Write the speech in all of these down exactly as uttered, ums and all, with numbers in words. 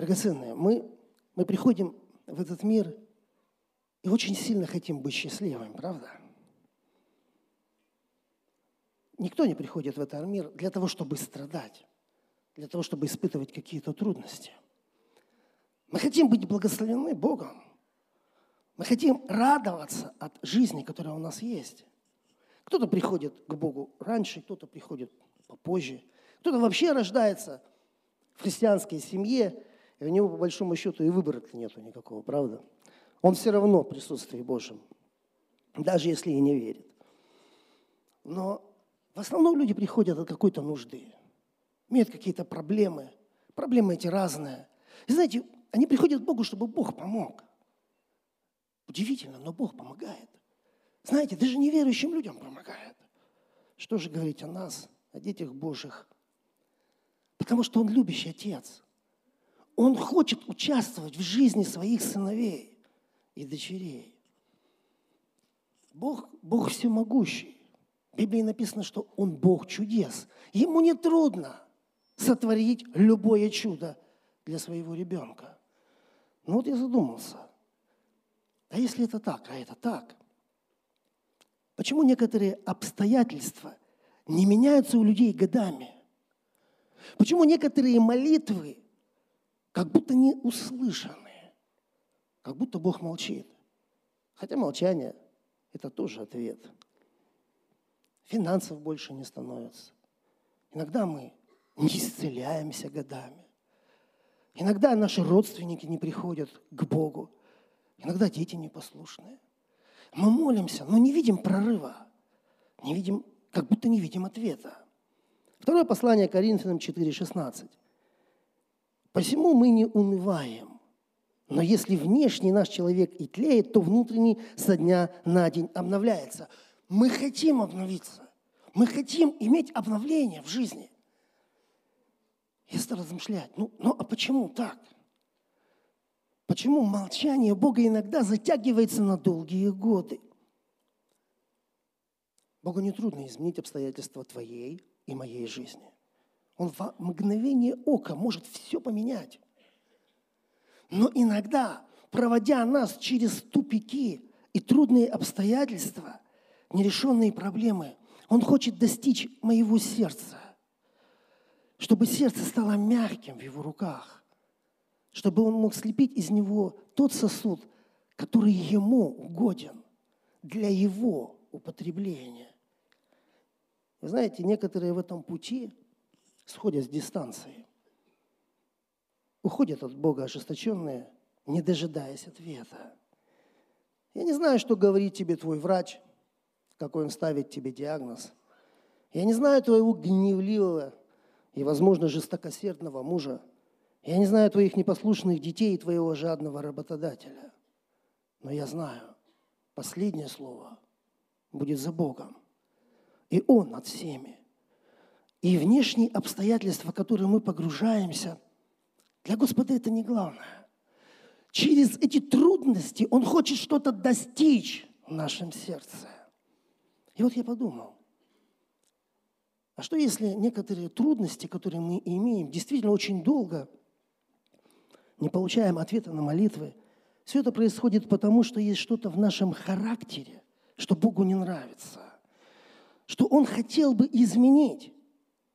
Драгоценные, мы, мы приходим в этот мир и очень сильно хотим быть счастливыми, правда? Никто не приходит в этот мир для того, чтобы страдать, для того, чтобы испытывать какие-то трудности. Мы хотим быть благословены Богом. Мы хотим радоваться от жизни, которая у нас есть. Кто-то приходит к Богу раньше, кто-то приходит попозже. Кто-то вообще рождается в христианской семье, и у него, по большому счету, и выбора-то нету никакого, правда? Он все равно в присутствии Божьем, даже если и не верит. Но в основном люди приходят от какой-то нужды, имеют какие-то проблемы, проблемы эти разные. И знаете, они приходят к Богу, чтобы Бог помог. Удивительно, но Бог помогает. Знаете, даже неверующим людям помогает. Что же говорить о нас, о детях Божьих? Потому что Он любящий Отец. Он хочет участвовать в жизни своих сыновей и дочерей. Бог, Бог всемогущий. В Библии написано, что Он Бог чудес. Ему нетрудно сотворить любое чудо для своего ребенка. Ну вот я задумался, а если это так, а это так, почему некоторые обстоятельства не меняются у людей годами? Почему некоторые молитвы как будто не услышаны, как будто Бог молчит? Хотя молчание – это тоже ответ. Финансов больше не становится. Иногда мы не исцеляемся годами. Иногда наши родственники не приходят к Богу. Иногда дети непослушные. Мы молимся, но не видим прорыва. Не видим, как будто не видим ответа. Второе послание к Коринфянам четыре шестнадцать. «Посему мы не унываем, но если внешний наш человек и тлеет, то внутренний со дня на день обновляется». Мы хотим обновиться. Мы хотим иметь обновление в жизни. Я стал размышлять, ну, ну а почему так? Почему молчание Бога иногда затягивается на долгие годы? Богу нетрудно изменить обстоятельства твоей и моей жизни. Он в мгновение ока может все поменять. Но иногда, проводя нас через тупики и трудные обстоятельства, нерешенные проблемы, Он хочет достичь моего сердца, чтобы сердце стало мягким в Его руках, чтобы Он мог слепить из него тот сосуд, который Ему угоден для Его употребления. Вы знаете, некоторые в этом пути сходят с дистанции, уходят от Бога ожесточенные, не дожидаясь ответа. Я не знаю, что говорит тебе твой врач, какой он ставит тебе диагноз. Я не знаю твоего гневливого и, возможно, жестокосердного мужа. Я не знаю твоих непослушных детей и твоего жадного работодателя. Но я знаю, последнее слово будет за Богом. И Он над всеми. И внешние обстоятельства, в которые мы погружаемся, для Господа это не главное. Через эти трудности Он хочет что-то достичь в нашем сердце. И вот я подумал, а что если некоторые трудности, которые мы имеем, действительно очень долго не получаем ответа на молитвы, все это происходит потому, что есть что-то в нашем характере, что Богу не нравится, что Он хотел бы изменить,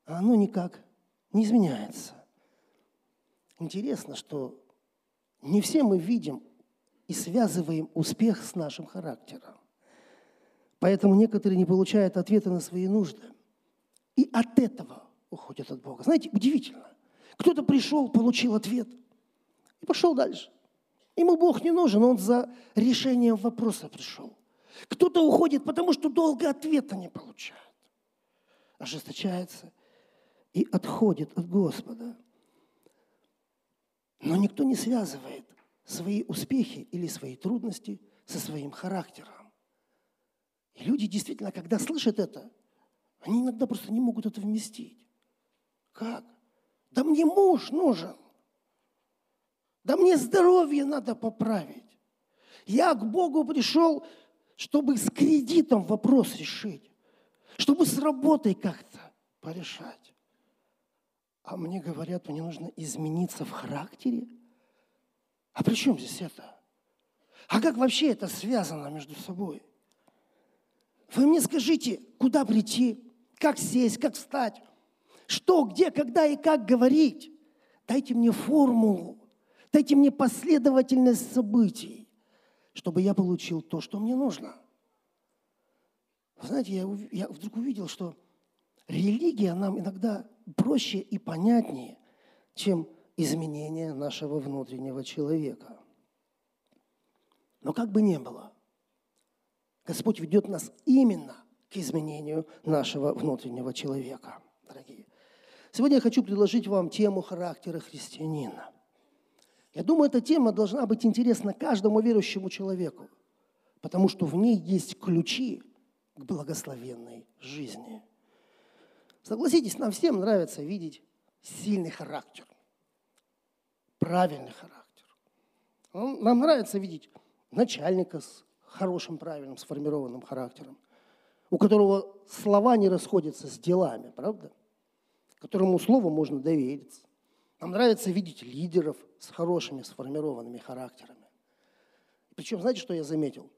а оно никак не изменяется. Интересно, что не все мы видим и связываем успех с нашим характером. Поэтому некоторые не получают ответа на свои нужды. И от этого уходят от Бога. Знаете, удивительно. Кто-то пришел, получил ответ и пошел дальше. Ему Бог не нужен, он за решением вопроса пришел. Кто-то уходит, потому что долго ответа не получает. Ожесточается и отходит от Господа. Но никто не связывает свои успехи или свои трудности со своим характером. И люди действительно, когда слышат это, они иногда просто не могут это вместить. Как? Да мне муж нужен. Да мне здоровье надо поправить. Я к Богу пришел, чтобы с кредитом вопрос решить, чтобы с работой как-то порешать. А мне говорят, мне нужно измениться в характере, А при чем здесь это? А как вообще это связано между собой? Вы мне скажите, куда прийти, как сесть, как встать, что, где, когда и как говорить. Дайте мне формулу, дайте мне последовательность событий, чтобы я получил то, что мне нужно. Вы знаете, я, я вдруг увидел, что религия нам иногда проще и понятнее, чем изменение нашего внутреннего человека. Но как бы ни было, Господь ведет нас именно к изменению нашего внутреннего человека, дорогие. Сегодня я хочу предложить вам тему характера христианина. Я думаю, эта тема должна быть интересна каждому верующему человеку, потому что в ней есть ключи к благословенной жизни. Согласитесь, нам всем нравится видеть сильный характер, правильный характер. Нам нравится видеть начальника с хорошим, правильным, сформированным характером, у которого слова не расходятся с делами, правда? Которому слову можно довериться. Нам нравится видеть лидеров с хорошими, сформированными характерами. Причем, знаете, что я заметил?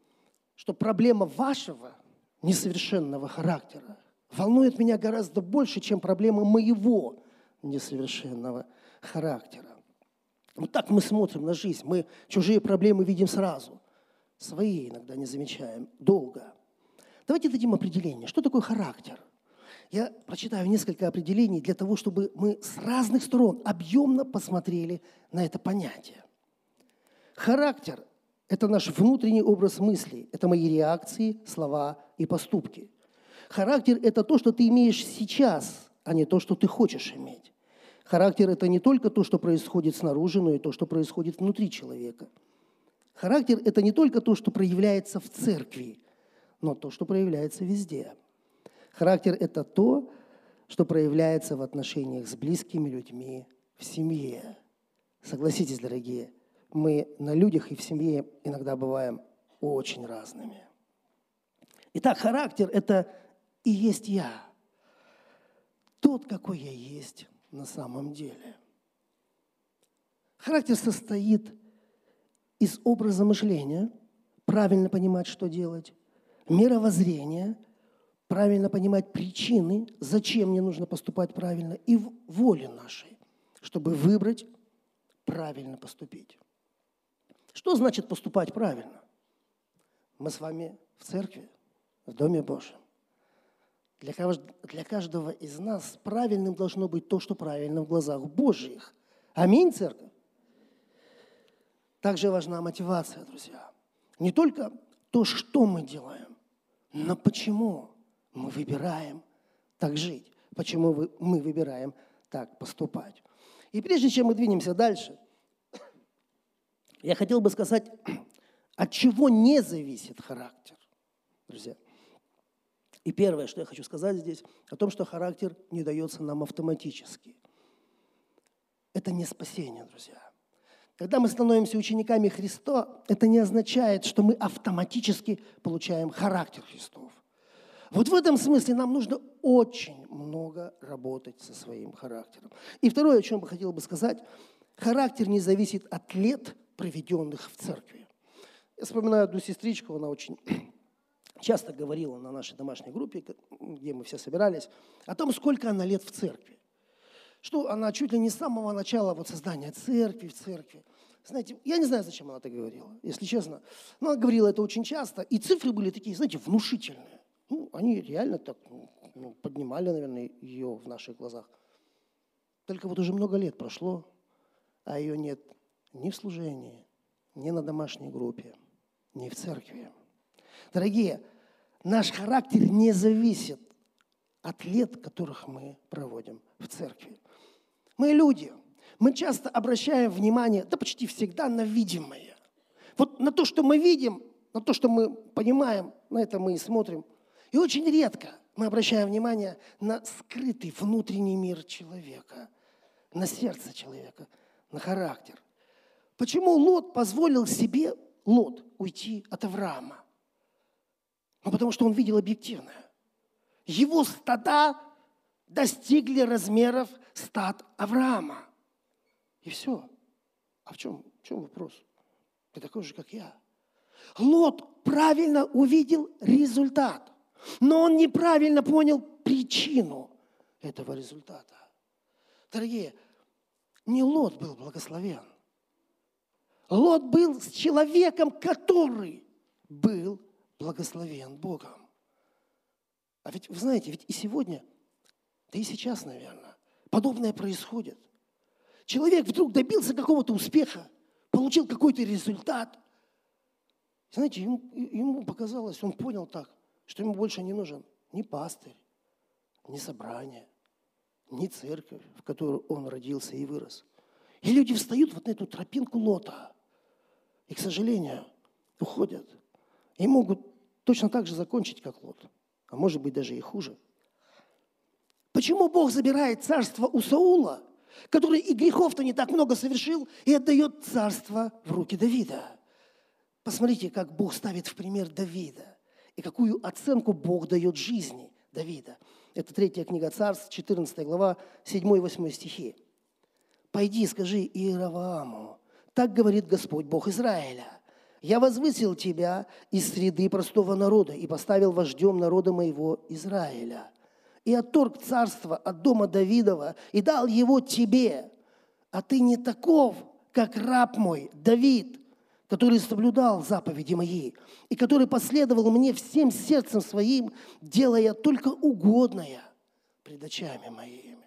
Что проблема вашего несовершенного характера волнует меня гораздо больше, чем проблема моего несовершенного характера. Вот так мы смотрим на жизнь. Мы чужие проблемы видим сразу. Свои иногда не замечаем. Долго. Давайте дадим определение. Что такое характер? Я прочитаю несколько определений для того, чтобы мы с разных сторон объемно посмотрели на это понятие. Характер – это наш внутренний образ мыслей. Это мои реакции, слова и поступки. Характер – это то, что ты имеешь сейчас, а не то, что ты хочешь иметь. Характер – это не только то, что происходит снаружи, но и то, что происходит внутри человека. Характер – это не только то, что проявляется в церкви, но то, что проявляется везде. Характер – это то, что проявляется в отношениях с близкими людьми в семье. Согласитесь, дорогие, мы на людях и в семье иногда бываем очень разными. Итак, характер – это и есть я. Тот, какой я есть на самом деле. Характер состоит из образа мышления, правильно понимать, что делать, мировоззрения, правильно понимать причины, зачем мне нужно поступать правильно, и воли нашей, чтобы выбрать правильно поступить. Что значит поступать правильно? Мы с вами в церкви, в Доме Божьем. Для, для каждого из нас правильным должно быть то, что правильно в глазах Божьих. Аминь, церковь? Также важна мотивация, друзья. Не только то, что мы делаем, но почему мы выбираем так жить, почему мы выбираем так поступать. И прежде чем мы двинемся дальше, я хотел бы сказать, от чего не зависит характер, друзья. И первое, что я хочу сказать здесь, о том, что характер не дается нам автоматически. Это не спасение, друзья. Когда мы становимся учениками Христа, это не означает, что мы автоматически получаем характер Христов. Вот в этом смысле нам нужно очень много работать со своим характером. И второе, о чем я хотел бы сказать, характер не зависит от лет, проведенных в церкви. Я вспоминаю одну сестричку, она очень... часто говорила на нашей домашней группе, где мы все собирались, о том, сколько она лет в церкви. Что она чуть ли не с самого начала вот создания церкви в церкви. Знаете, я не знаю, зачем она это говорила, если честно. Но она говорила это очень часто. И цифры были такие, знаете, внушительные. Ну, они реально так ну, поднимали, наверное, ее в наших глазах. Только вот уже много лет прошло, а ее нет ни в служении, ни на домашней группе, ни в церкви. Дорогие, наш характер не зависит от лет, которых мы проводим в церкви. Мы люди, мы часто обращаем внимание, да почти всегда, на видимое. Вот на то, что мы видим, на то, что мы понимаем, на это мы и смотрим. И очень редко мы обращаем внимание на скрытый внутренний мир человека, на сердце человека, на характер. Почему Лот позволил себе, Лот, уйти от Авраама? Ну, потому что он видел объективное. Его стада достигли размеров стад Авраама. И все. А в чем, в чем вопрос? Ты такой же, как я. Лот правильно увидел результат, но он неправильно понял причину этого результата. Дорогие, не Лот был благословен. Лот был с человеком, который был благословен Богом. А ведь, вы знаете, ведь и сегодня, да и сейчас, наверное, подобное происходит. Человек вдруг добился какого-то успеха, получил какой-то результат. Знаете, ему, ему показалось, он понял так, что ему больше не нужен ни пастырь, ни собрание, ни церковь, в которой он родился и вырос. И люди встают вот на эту тропинку Лота и, к сожалению, уходят. И могут точно так же закончить, как Лот, а может быть даже и хуже. Почему Бог забирает царство у Саула, который и грехов-то не так много совершил, и отдает царство в руки Давида? Посмотрите, как Бог ставит в пример Давида и какую оценку Бог дает жизни Давида. Это Третья книга Царств, четырнадцатая глава, седьмой-восьмой стихи. «Пойди и скажи Иеровоаму, так говорит Господь Бог Израиля. Я возвысил тебя из среды простого народа и поставил вождем народа моего Израиля. И отторг царство от дома Давидова и дал его тебе. А ты не таков, как раб мой Давид, который соблюдал заповеди мои и который последовал мне всем сердцем своим, делая только угодное пред очами моими».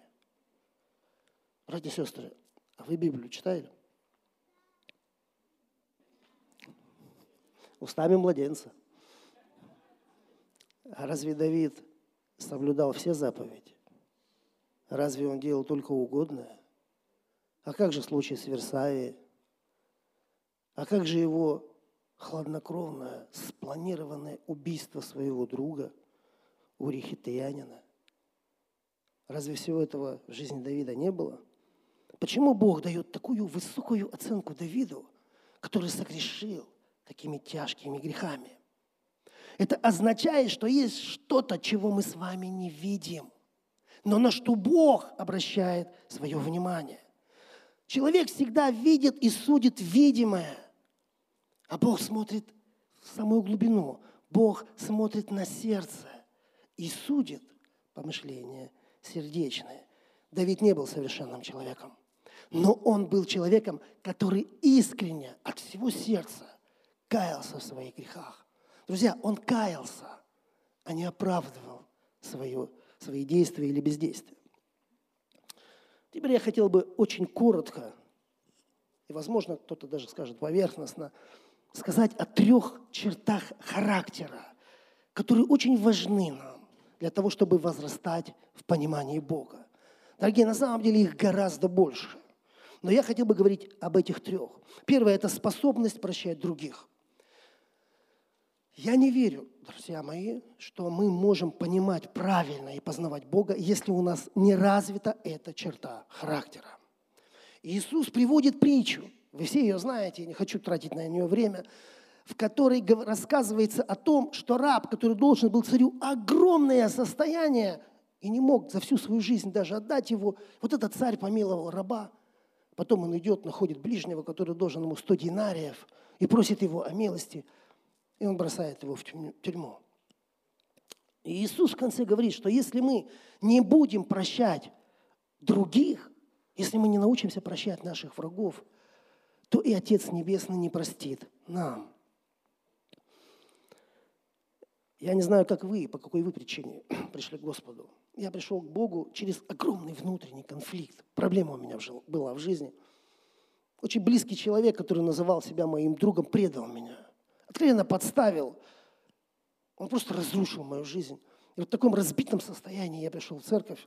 Братья и сестры, а вы Библию читали? Устами младенца. А разве Давид соблюдал все заповеди? Разве он делал только угодное? А как же случай с Версавией? А как же его хладнокровное, спланированное убийство своего друга, урихитеянина? Разве всего этого в жизни Давида не было? Почему Бог дает такую высокую оценку Давиду, который согрешил такими тяжкими грехами? Это означает, что есть что-то, чего мы с вами не видим, но на что Бог обращает свое внимание. Человек всегда видит и судит видимое, а Бог смотрит в самую глубину. Бог смотрит на сердце и судит помышления сердечные. Давид не был совершенным человеком, но он был человеком, который искренне от всего сердца каялся в своих грехах. Друзья, он каялся, а не оправдывал свое, свои действия или бездействия. Теперь я хотел бы очень коротко, и, возможно, кто-то даже скажет поверхностно, сказать о трех чертах характера, которые очень важны нам для того, чтобы возрастать в понимании Бога. Дорогие, на самом деле их гораздо больше. Но я хотел бы говорить об этих трех. Первое – это способность прощать других. Я не верю, друзья мои, что мы можем понимать правильно и познавать Бога, если у нас не развита эта черта характера. Иисус приводит притчу, вы все ее знаете, я не хочу тратить на нее время, в которой рассказывается о том, что раб, который должен был царю огромное состояние и не мог за всю свою жизнь даже отдать его, вот этот царь помиловал раба, потом он идет, находит ближнего, который должен ему сто динариев, и просит его о милости, и он бросает его в тюрьму. И Иисус в конце говорит, что если мы не будем прощать других, если мы не научимся прощать наших врагов, то и Отец Небесный не простит нам. Я не знаю, как вы, по какой вы причине пришли к Господу. Я пришел к Богу через огромный внутренний конфликт. Проблема у меня была в жизни. Очень близкий человек, который называл себя моим другом, предал меня. Откровенно подставил. Он просто разрушил мою жизнь. И вот в таком разбитом состоянии я пришел в церковь,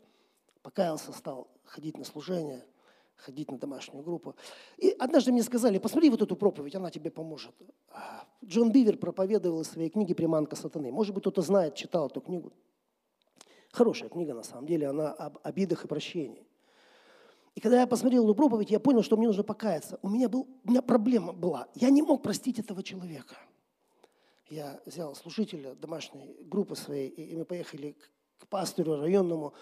покаялся, стал ходить на служение, ходить на домашнюю группу. И однажды мне сказали, посмотри вот эту проповедь, она тебе поможет. Джон Бивер проповедовал из своей книги «Приманка сатаны». Может быть, кто-то знает, читал эту книгу. Хорошая книга, на самом деле, она об обидах и прощении. И когда я посмотрел эту проповедь, я понял, что мне нужно покаяться. У меня, был, у меня проблема была. Я не мог простить этого человека. Я взял служителя домашней группы своей, и мы поехали к пастору районному.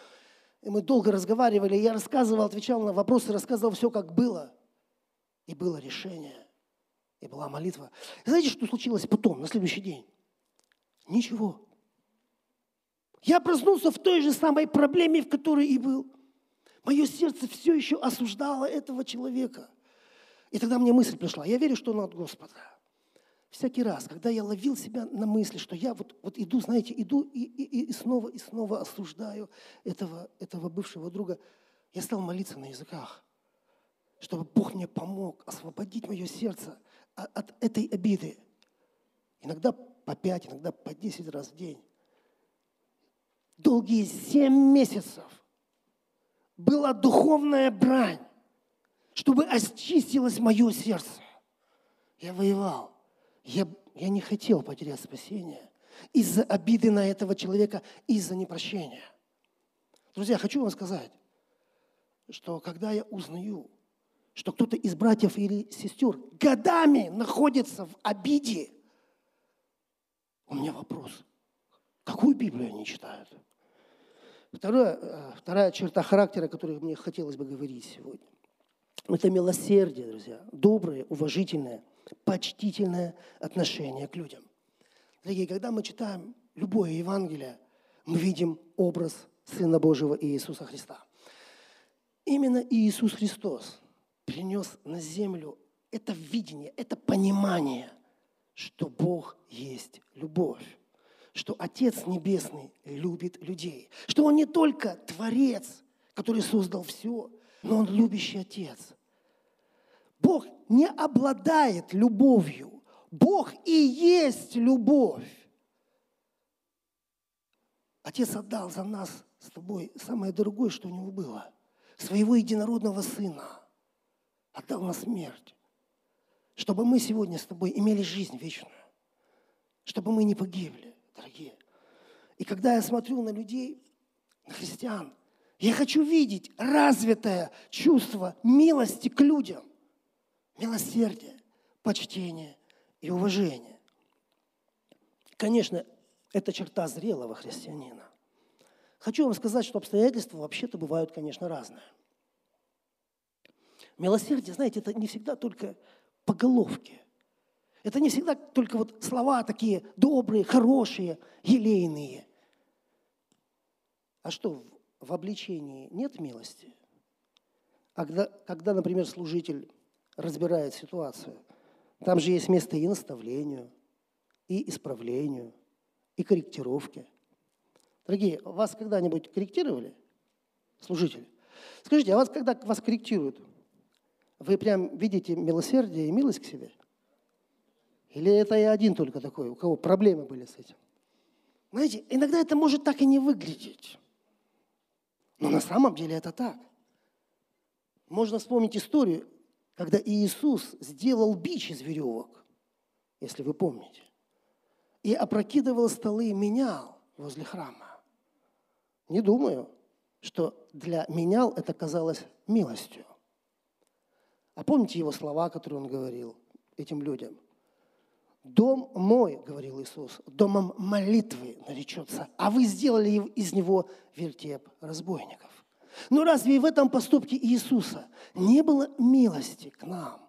И мы долго разговаривали, я рассказывал, отвечал на вопросы, рассказывал все, как было. И было решение, и была молитва. И знаете, что случилось потом, на следующий день? Ничего. Я проснулся в той же самой проблеме, в которой и был. Мое сердце все еще осуждало этого человека. И тогда мне мысль пришла. Я верю, что он от Господа. Всякий раз, когда я ловил себя на мысли, что я вот, вот иду, знаете, иду и, и, и снова и снова осуждаю этого, этого бывшего друга, я стал молиться на языках, чтобы Бог мне помог освободить мое сердце от, от этой обиды. Иногда по пять, иногда по десять раз в день. Долгие семь месяцев была духовная брань, чтобы очистилось мое сердце. Я воевал. Я, я не хотел потерять спасение из-за обиды на этого человека, из-за непрощения. Друзья, хочу вам сказать, что когда я узнаю, что кто-то из братьев или сестер годами находится в обиде, у меня вопрос, какую Библию они читают? Второе, вторая черта характера, о которой мне хотелось бы говорить сегодня, это милосердие, друзья, доброе, уважительное, почтительное отношение к людям. Дорогие, когда мы читаем любое Евангелие, мы видим образ Сына Божьего Иисуса Христа. Именно Иисус Христос принес на землю это видение, это понимание, что Бог есть любовь, что Отец Небесный любит людей, что Он не только Творец, который создал все, но Он любящий Отец. Бог не обладает любовью. Бог и есть любовь. Отец отдал за нас с тобой самое дорогое, что у него было. Своего единородного Сына. Отдал на смерть. Чтобы мы сегодня с тобой имели жизнь вечную. Чтобы мы не погибли, дорогие. И когда я смотрю на людей, на христиан, я хочу видеть развитое чувство милости к людям. Милосердие, почтение и уважение. Конечно, это черта зрелого христианина. Хочу вам сказать, что обстоятельства вообще-то бывают, конечно, разные. Милосердие, знаете, это не всегда только по головке. Это не всегда только вот слова такие добрые, хорошие, елейные. А что, в обличении нет милости? Когда, когда например, служитель разбирает ситуацию. Там же есть место и наставлению, и исправлению, и корректировке. Дорогие, вас когда-нибудь корректировали, служители? Скажите, а вас когда вас корректируют, вы прям видите милосердие и милость к себе? Или это я один только такой, у кого проблемы были с этим? Знаете, иногда это может так и не выглядеть. Но на самом деле это так. Можно вспомнить историю, когда Иисус сделал бич из веревок, если вы помните, и опрокидывал столы и менял возле храма. Не думаю, что для менял это казалось милостью. А помните его слова, которые он говорил этим людям? «Дом мой, — говорил Иисус, — домом молитвы наречется, а вы сделали из него вертеп разбойников». Но разве в этом поступке Иисуса не было милости к нам?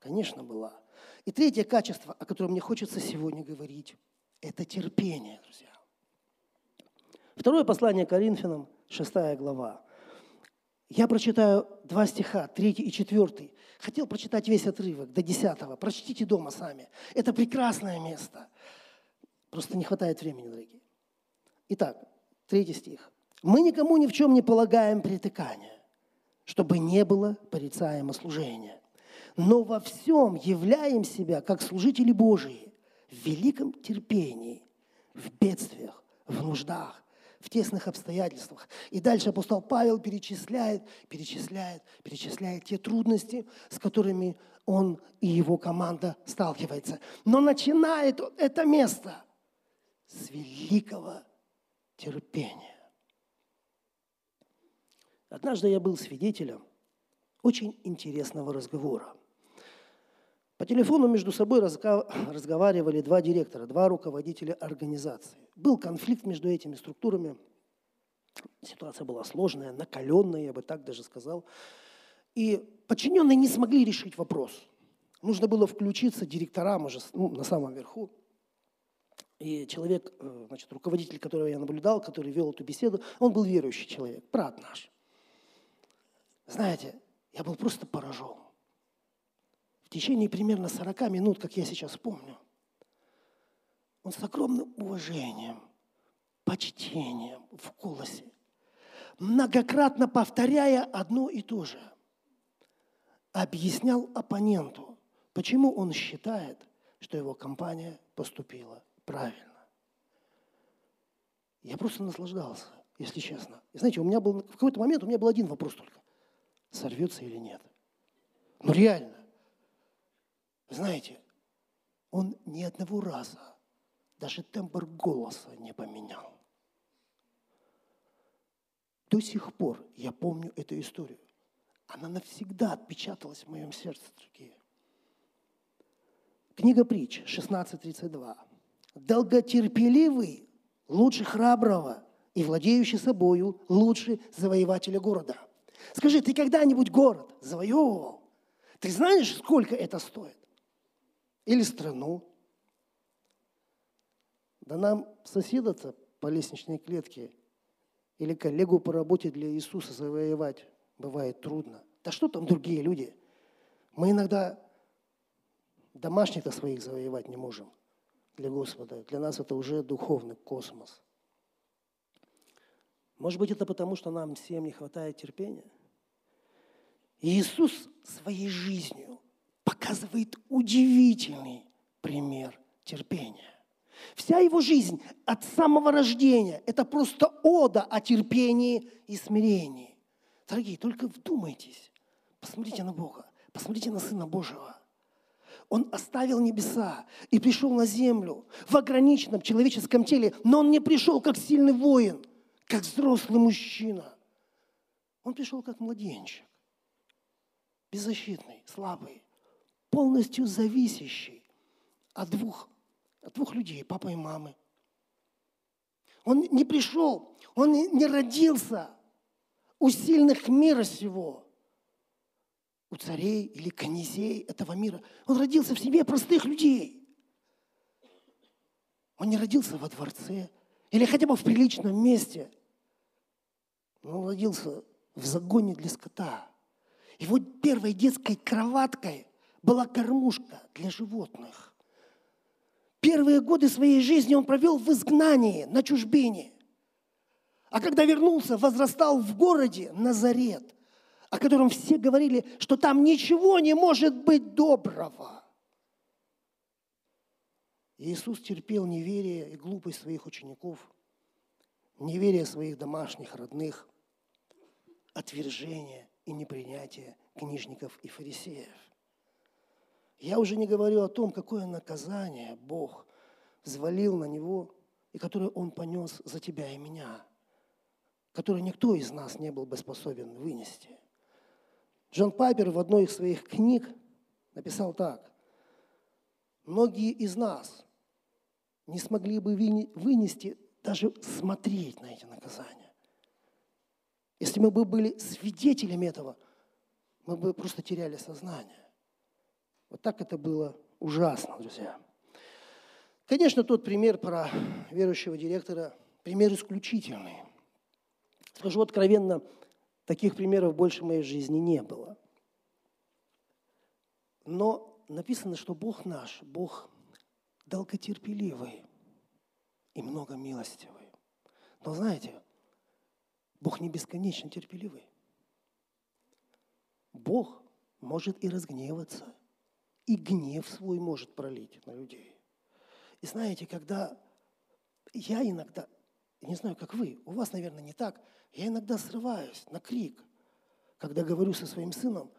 Конечно, была. И третье качество, о котором мне хочется сегодня говорить, это терпение, друзья. Второе послание к Коринфянам, шестая глава. Я прочитаю два стиха, третий и четвертый. Хотел прочитать весь отрывок, до десятого. Прочтите дома сами. Это прекрасное место. Просто не хватает времени, дорогие. Итак, третий стих. Мы никому ни в чем не полагаем притыкания, чтобы не было порицаемо служения. Но во всем являем себя, как служители Божии, в великом терпении, в бедствиях, в нуждах, в тесных обстоятельствах. И дальше апостол Павел перечисляет, перечисляет, перечисляет те трудности, с которыми он и его команда сталкивается. Но начинает это место с великого терпения. Однажды я был свидетелем очень интересного разговора. По телефону между собой разговаривали два директора, два руководителя организации. Был конфликт между этими структурами. Ситуация была сложная, накаленная, я бы так даже сказал. И подчиненные не смогли решить вопрос. Нужно было включиться директорам уже, ну, на самом верху. И человек, значит, руководитель, которого я наблюдал, который вел эту беседу, он был верующий человек, брат наш. Знаете, я был просто поражен. В течение примерно сорок минут, как я сейчас помню, он с огромным уважением, почтением в голосе, многократно повторяя одно и то же, объяснял оппоненту, почему он считает, что его компания поступила правильно. Я просто наслаждался, если честно. И знаете, у меня был, в какой-то момент у меня был один вопрос только. Сорвется или нет? Ну реально. Знаете, он ни одного раза даже тембр голоса не поменял. До сих пор я помню эту историю. Она навсегда отпечаталась в моем сердце, другие. Книга Притч, шестнадцать тридцать два. «Долготерпеливый лучше храброго, и владеющий собою лучше завоевателя города». Скажи, ты когда-нибудь город завоевывал? Ты знаешь, сколько это стоит? Или страну? Да нам соседа-то по лестничной клетке или коллегу по работе для Иисуса завоевать бывает трудно. Да что там другие люди? Мы иногда домашних-то своих завоевать не можем для Господа. Для нас это уже духовный космос. Может быть, это потому, что нам всем не хватает терпения? Иисус своей жизнью показывает удивительный пример терпения. Вся его жизнь от самого рождения – это просто ода о терпении и смирении. Дорогие, только вдумайтесь. Посмотрите на Бога, посмотрите на Сына Божьего. Он оставил небеса и пришел на землю в ограниченном человеческом теле, но он не пришел как сильный воин, как взрослый мужчина. Он пришел как младенчик, беззащитный, слабый, полностью зависящий от двух, от двух людей, папы и мамы. Он не пришел, он не родился у сильных мира сего, у царей или князей этого мира. Он родился в семье простых людей. Он не родился во дворце или хотя бы в приличном месте. Он родился в загоне для скота. Его первой детской кроваткой была кормушка для животных. Первые годы своей жизни он провел в изгнании, на чужбине. А когда вернулся, возрастал в городе Назарет, о котором все говорили, что там ничего не может быть доброго. Иисус терпел неверие и глупость своих учеников, неверие своих домашних, родных, отвержение и непринятие книжников и фарисеев. Я уже не говорю о том, какое наказание Бог взвалил на него и которое он понес за тебя и меня, которое никто из нас не был бы способен вынести. Джон Пайпер в одной из своих книг написал так. Многие из нас не смогли бы вынести, даже смотреть на эти наказания. Если мы бы были свидетелями этого, мы бы просто теряли сознание. Вот так это было ужасно, друзья. Конечно, тот пример про верующего директора, пример исключительный. Скажу откровенно, таких примеров больше в моей жизни не было. Но написано, что Бог наш, Бог долготерпеливый и много милостивый. Но знаете, Бог не бесконечно терпеливый. Бог может и разгневаться, и гнев свой может пролить на людей. И знаете, когда я иногда, не знаю, как вы, у вас, наверное, не так, я иногда срываюсь на крик, когда говорю со своим сыном,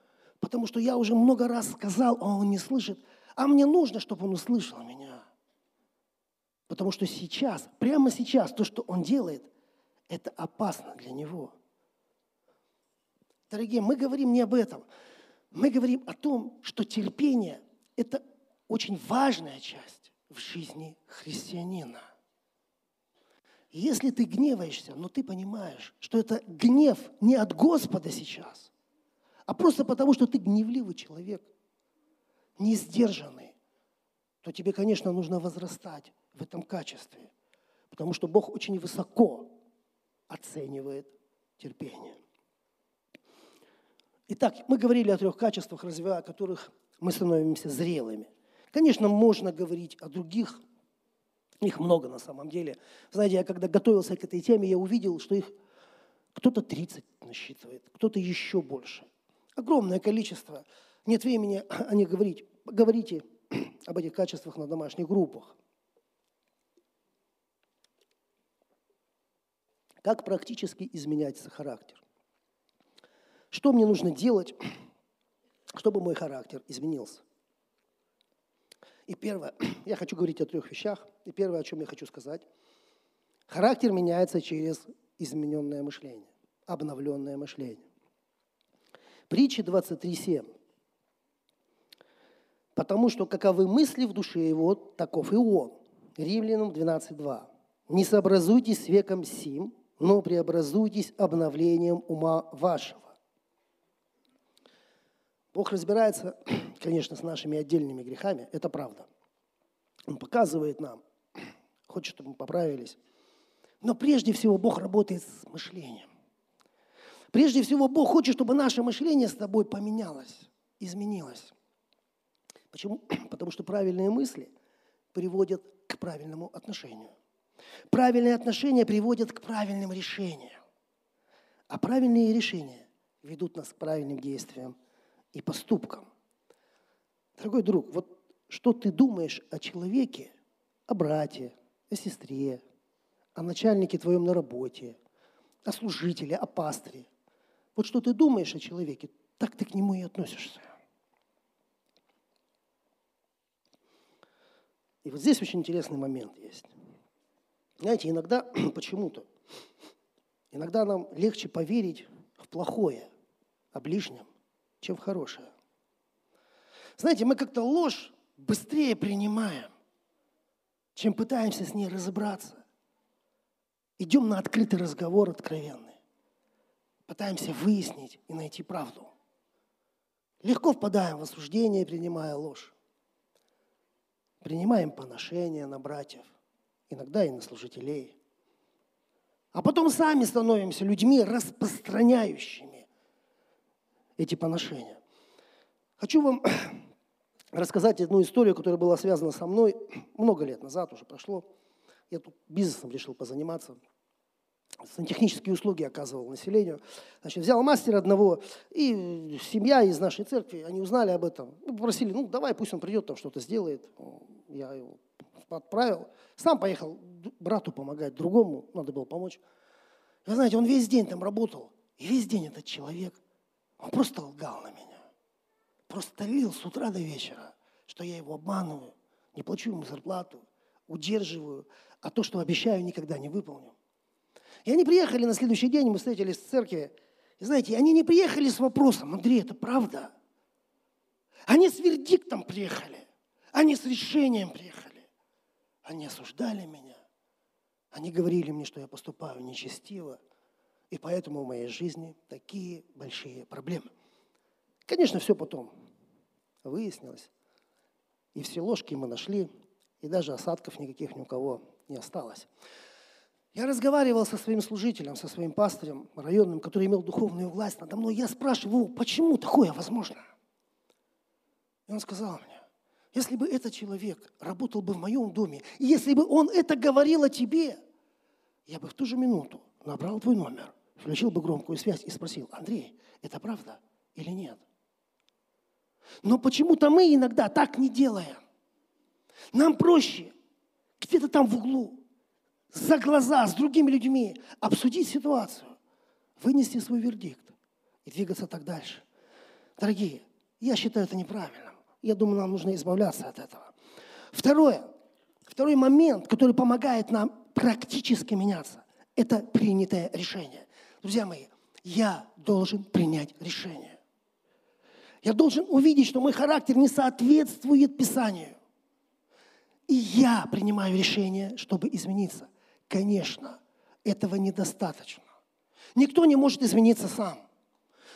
потому что я уже много раз сказал, а он не слышит, а мне нужно, чтобы он услышал меня. Потому что сейчас, прямо сейчас, то, что он делает, это опасно для него. Дорогие, мы говорим не об этом. Мы говорим о том, что терпение – это очень важная часть в жизни христианина. Если ты гневаешься, но ты понимаешь, что это гнев не от Господа сейчас, а просто потому, что ты гневливый человек, несдержанный, то тебе, конечно, нужно возрастать в этом качестве, потому что Бог очень высоко оценивает терпение. Итак, мы говорили о трех качествах, развивая которых мы становимся зрелыми. Конечно, можно говорить о других, их много на самом деле. Знаете, я когда готовился к этой теме, я увидел, что их кто-то тридцать насчитывает, кто-то еще больше. Огромное количество. Нет времени о них говорить. Говорите об этих качествах на домашних группах. Как практически изменяется характер? Что мне нужно делать, чтобы мой характер изменился? И первое, я хочу говорить о трех вещах. И первое, о чем я хочу сказать. Характер меняется через измененное мышление, обновленное мышление. Притчи двадцать три семь. «Потому что каковы мысли в душе его, таков и он». Римлянам двенадцать два. «Не сообразуйтесь с веком сим, но преобразуйтесь обновлением ума вашего». Бог разбирается, конечно, с нашими отдельными грехами, это правда. Он показывает нам, хочет, чтобы мы поправились. Но прежде всего Бог работает с мышлением. Прежде всего Бог хочет, чтобы наше мышление с тобой поменялось, изменилось. Почему? Потому что правильные мысли приводят к правильному отношению. Правильные отношения приводят к правильным решениям. А правильные решения ведут нас к правильным действиям и поступкам. Дорогой друг, вот что ты думаешь о человеке, о брате, о сестре, о начальнике твоем на работе, о служителе, о пастыре. Вот что ты думаешь о человеке, так ты к нему и относишься. И вот здесь очень интересный момент есть. Знаете, иногда почему-то, иногда нам легче поверить в плохое о ближнем, чем в хорошее. Знаете, мы как-то ложь быстрее принимаем, чем пытаемся с ней разобраться. Идем на открытый разговор, откровенный. Пытаемся выяснить и найти правду. Легко впадаем в осуждение, принимая ложь. Принимаем поношения на братьев, иногда и на служителей. А потом сами становимся людьми, распространяющими эти поношения. Хочу вам рассказать одну историю, которая была связана со мной много лет назад, уже прошло. Я тут бизнесом решил позаниматься. Сантехнические услуги оказывал населению. Значит, взял мастера одного, и семья из нашей церкви, они узнали об этом. Попросили, ну давай, пусть он придет, там что-то сделает. Я его отправил. Сам поехал брату помогать, другому надо было помочь. Вы знаете, он весь день там работал. И весь день этот человек, он просто лгал на меня, просто лил с утра до вечера, что я его обманываю, не плачу ему зарплату, удерживаю, а то, что обещаю, никогда не выполню. И они приехали на следующий день, мы встретились в церкви, и знаете, они не приехали с вопросом: Андрей, это правда? Они с вердиктом приехали, они с решением приехали, они осуждали меня, они говорили мне, что я поступаю нечестиво, и поэтому в моей жизни такие большие проблемы. Конечно, все потом выяснилось. И все ложки мы нашли, и даже осадков никаких ни у кого не осталось. Я разговаривал со своим служителем, со своим пастырем районным, который имел духовную власть надо мной. Я спрашивал его, почему такое возможно? И он сказал мне: если бы этот человек работал бы в моем доме, и если бы он это говорил о тебе, я бы в ту же минуту набрал твой номер, включил бы громкую связь и спросил: Андрей, это правда или нет? Но почему-то мы иногда так не делаем. Нам проще где-то там в углу, за глаза, с другими людьми обсудить ситуацию, вынести свой вердикт и двигаться так дальше. Дорогие, я считаю это неправильным. Я думаю, нам нужно избавляться от этого. Второе, второй момент, который помогает нам практически меняться, это принятое решение. Друзья мои, я должен принять решение. Я должен увидеть, что мой характер не соответствует Писанию. И я принимаю решение, чтобы измениться. Конечно, этого недостаточно. Никто не может измениться сам.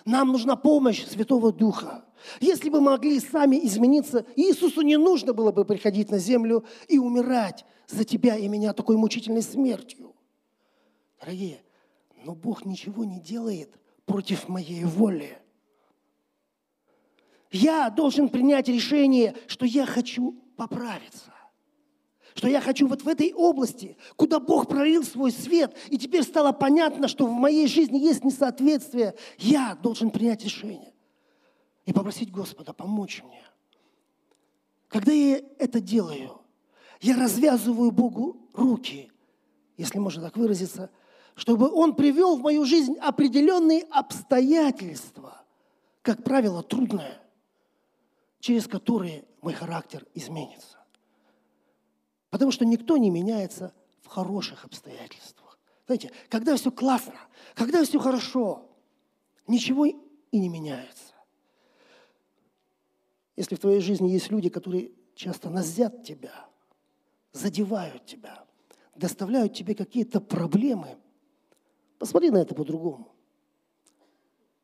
Нам нужна помощь Святого Духа. Если бы могли сами измениться, Иисусу не нужно было бы приходить на землю и умирать за тебя и меня такой мучительной смертью. Дорогие, но Бог ничего не делает против моей воли. Я должен принять решение, что я хочу поправиться. Что я хочу вот в этой области, куда Бог пролил свой свет, и теперь стало понятно, что в моей жизни есть несоответствие. Я должен принять решение и попросить Господа помочь мне. Когда я это делаю, я развязываю Богу руки, если можно так выразиться, чтобы Он привел в мою жизнь определенные обстоятельства, как правило, трудные, через которые мой характер изменится. Потому что никто не меняется в хороших обстоятельствах. Знаете, когда все классно, когда все хорошо, ничего и не меняется. Если в твоей жизни есть люди, которые часто наздят тебя, задевают тебя, доставляют тебе какие-то проблемы, посмотри на это по-другому.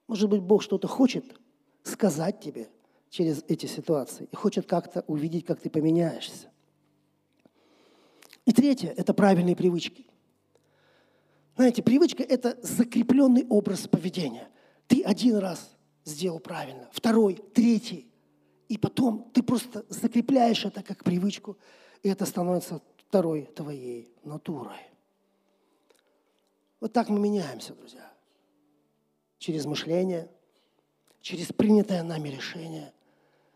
Может быть, Бог что-то хочет сказать тебе через эти ситуации и хочет как-то увидеть, как ты поменяешься. И третье – это правильные привычки. Знаете, привычка – это закрепленный образ поведения. Ты один раз сделал правильно, второй, третий. И потом ты просто закрепляешь это как привычку, и это становится второй твоей натурой. Вот так мы меняемся, друзья. Через мышление, через принятое нами решение,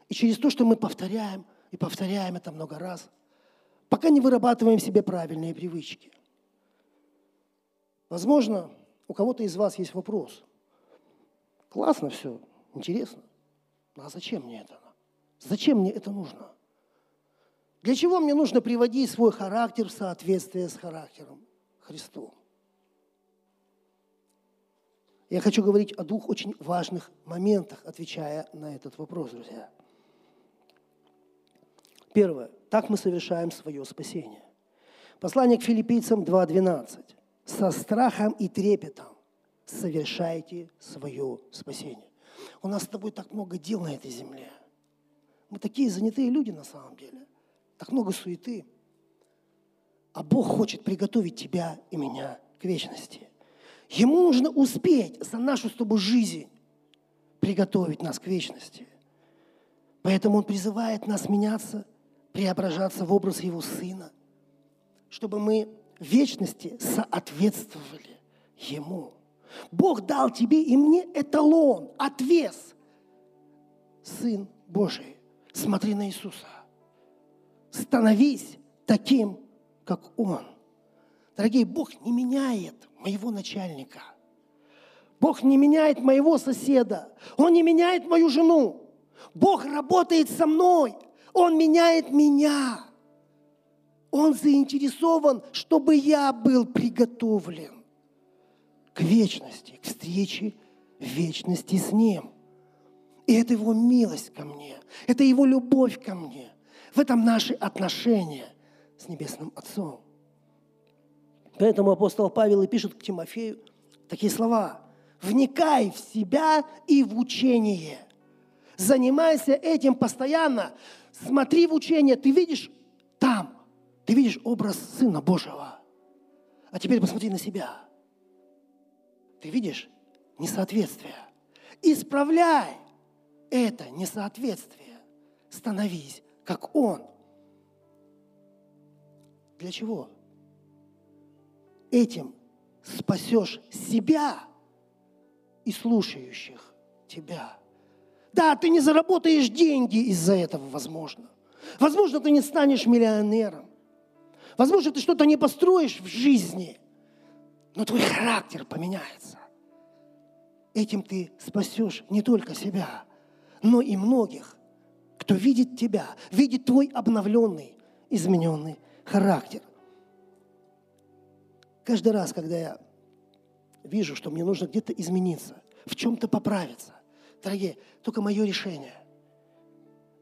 и через то, что мы повторяем, и повторяем это много раз, пока не вырабатываем себе правильные привычки. Возможно, у кого-то из вас есть вопрос. Классно все, интересно. А зачем мне это? Зачем мне это нужно? Для чего мне нужно приводить свой характер в соответствие с характером Христовым? Я хочу говорить о двух очень важных моментах, отвечая на этот вопрос, друзья. Первое. Так мы совершаем свое спасение. Послание к Филиппийцам два двенадцать. «Со страхом и трепетом совершайте свое спасение». У нас с тобой так много дел на этой земле. Мы такие занятые люди на самом деле. Так много суеты. А Бог хочет приготовить тебя и меня к вечности. Ему нужно успеть за нашу с тобой жизнь приготовить нас к вечности. Поэтому Он призывает нас меняться, преображаться в образ Его Сына, чтобы мы в вечности соответствовали Ему. Бог дал тебе и мне эталон, отвес. Сын Божий, смотри на Иисуса. Становись таким, как Он. Дорогие, Бог не меняет моего начальника. Бог не меняет моего соседа. Он не меняет мою жену. Бог работает со мной. Он меняет меня. Он заинтересован, чтобы я был приготовлен к вечности, к встрече в вечности с Ним. И это Его милость ко мне. Это Его любовь ко мне. В этом наши отношения с Небесным Отцом. Поэтому апостол Павел и пишет к Тимофею такие слова. «Вникай в себя и в учение. Занимайся этим постоянно. Смотри в учение. Ты видишь там, ты видишь образ Сына Божьего. А теперь посмотри на себя. Ты видишь несоответствие. Исправляй это несоответствие. Становись как Он». Для чего? Этим спасешь себя и слушающих тебя. Да, ты не заработаешь деньги из-за этого, возможно. Возможно, ты не станешь миллионером. Возможно, ты что-то не построишь в жизни, но твой характер поменяется. Этим ты спасешь не только себя, но и многих, кто видит тебя, видит твой обновленный, измененный характер. Каждый раз, когда я вижу, что мне нужно где-то измениться, в чем-то поправиться, дорогие, только мое решение.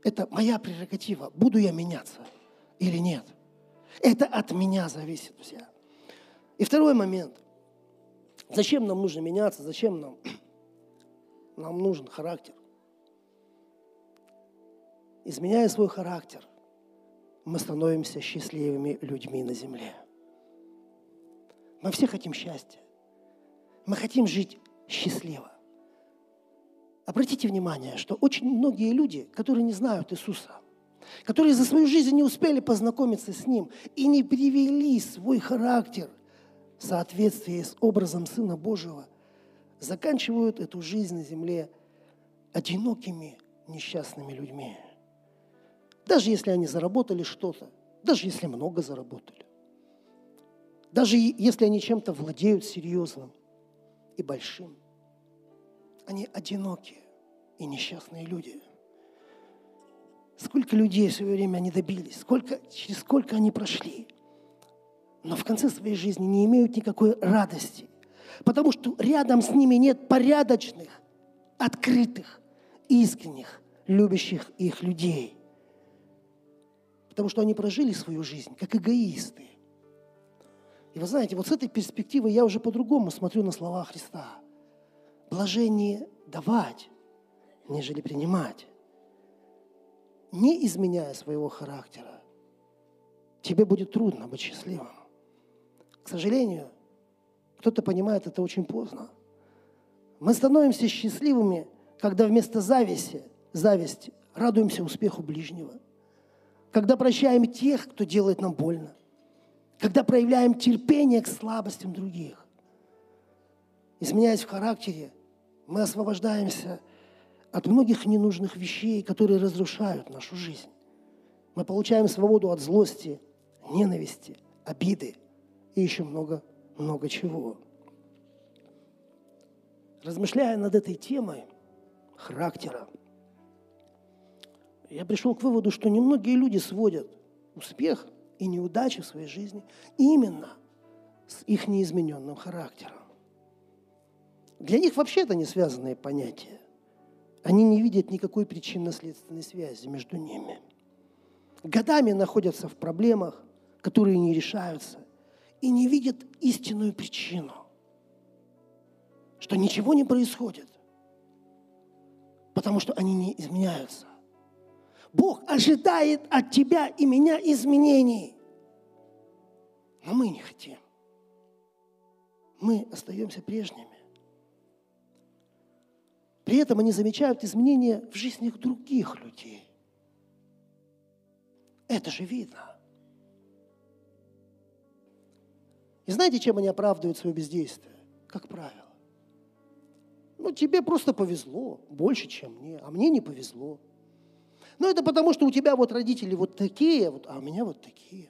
Это моя прерогатива, буду я меняться или нет. Это от меня зависит, друзья. И второй момент. Зачем нам нужно меняться, зачем нам нам нужен характер. Изменяя свой характер, мы становимся счастливыми людьми на земле. Мы все хотим счастья. Мы хотим жить счастливо. Обратите внимание, что очень многие люди, которые не знают Иисуса, которые за свою жизнь не успели познакомиться с Ним и не привели свой характер в соответствии с образом Сына Божьего, заканчивают эту жизнь на земле одинокими, несчастными людьми. Даже если они заработали что-то, даже если много заработали, даже если они чем-то владеют серьезным и большим, они одинокие и несчастные люди. Сколько людей в свое время они добились, сколько, через сколько они прошли, но в конце своей жизни не имеют никакой радости, потому что рядом с ними нет порядочных, открытых, искренних, любящих их людей. Потому что они прожили свою жизнь как эгоисты. И вы знаете, вот с этой перспективы я уже по-другому смотрю на слова Христа. Блажение давать, нежели принимать. Не изменяя своего характера, тебе будет трудно быть счастливым. К сожалению, кто-то понимает это очень поздно. Мы становимся счастливыми, когда вместо зависти, зависти радуемся успеху ближнего, когда прощаем тех, кто делает нам больно, когда проявляем терпение к слабостям других. Изменяясь в характере, мы освобождаемся от многих ненужных вещей, которые разрушают нашу жизнь. Мы получаем свободу от злости, ненависти, обиды и еще много-много чего. Размышляя над этой темой характера, я пришел к выводу, что немногие люди сводят успех и неудачи в своей жизни именно с их неизмененным характером. Для них вообще это не связанные понятия. Они не видят никакой причинно-следственной связи между ними. Годами находятся в проблемах, которые не решаются, и не видят истинную причину, что ничего не происходит, потому что они не изменяются. Бог ожидает от тебя и меня изменений, но мы не хотим. Мы остаемся прежними. При этом они замечают изменения в жизнях других людей. Это же видно. И знаете, чем они оправдывают свое бездействие? Как правило. Ну, тебе просто повезло больше, чем мне, а мне не повезло. Ну, это потому, что у тебя вот родители вот такие, вот, а у меня вот такие.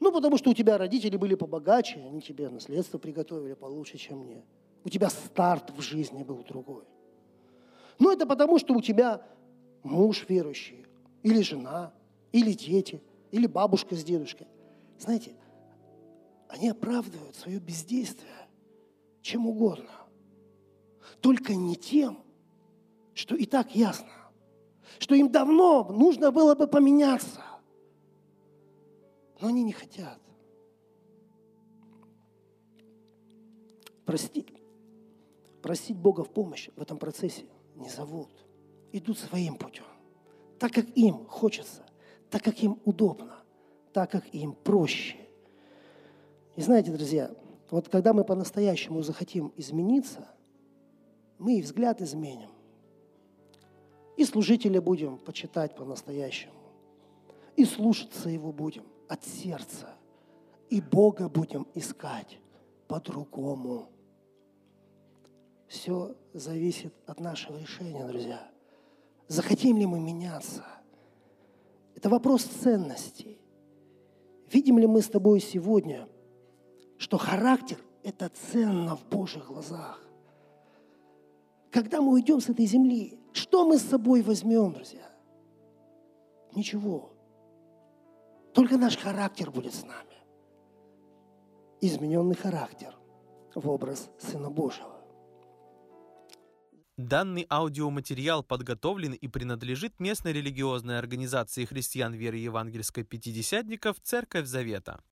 Ну, потому что у тебя родители были побогаче, они тебе наследство приготовили получше, чем мне. У тебя старт в жизни был другой. Но это потому, что у тебя муж верующий, или жена, или дети, или бабушка с дедушкой. Знаете, они оправдывают свое бездействие чем угодно. Только не тем, что и так ясно, что им давно нужно было бы поменяться. Но они не хотят. Простите. Просить Бога в помощь в этом процессе не зовут. Идут своим путем. Так, как им хочется, так, как им удобно, так, как им проще. И знаете, друзья, вот когда мы по-настоящему захотим измениться, мы и взгляд изменим. И служителя будем почитать по-настоящему. И слушаться его будем от сердца. И Бога будем искать по-другому. Все зависит от нашего решения, друзья. Захотим ли мы меняться? Это вопрос ценностей. Видим ли мы с тобой сегодня, что характер – это ценно в Божьих глазах? Когда мы уйдем с этой земли, что мы с собой возьмем, друзья? Ничего. Только наш характер будет с нами. Измененный характер в образ Сына Божьего. Данный аудиоматериал подготовлен и принадлежит местной религиозной организации христиан веры евангельской пятидесятников «Церковь Завета».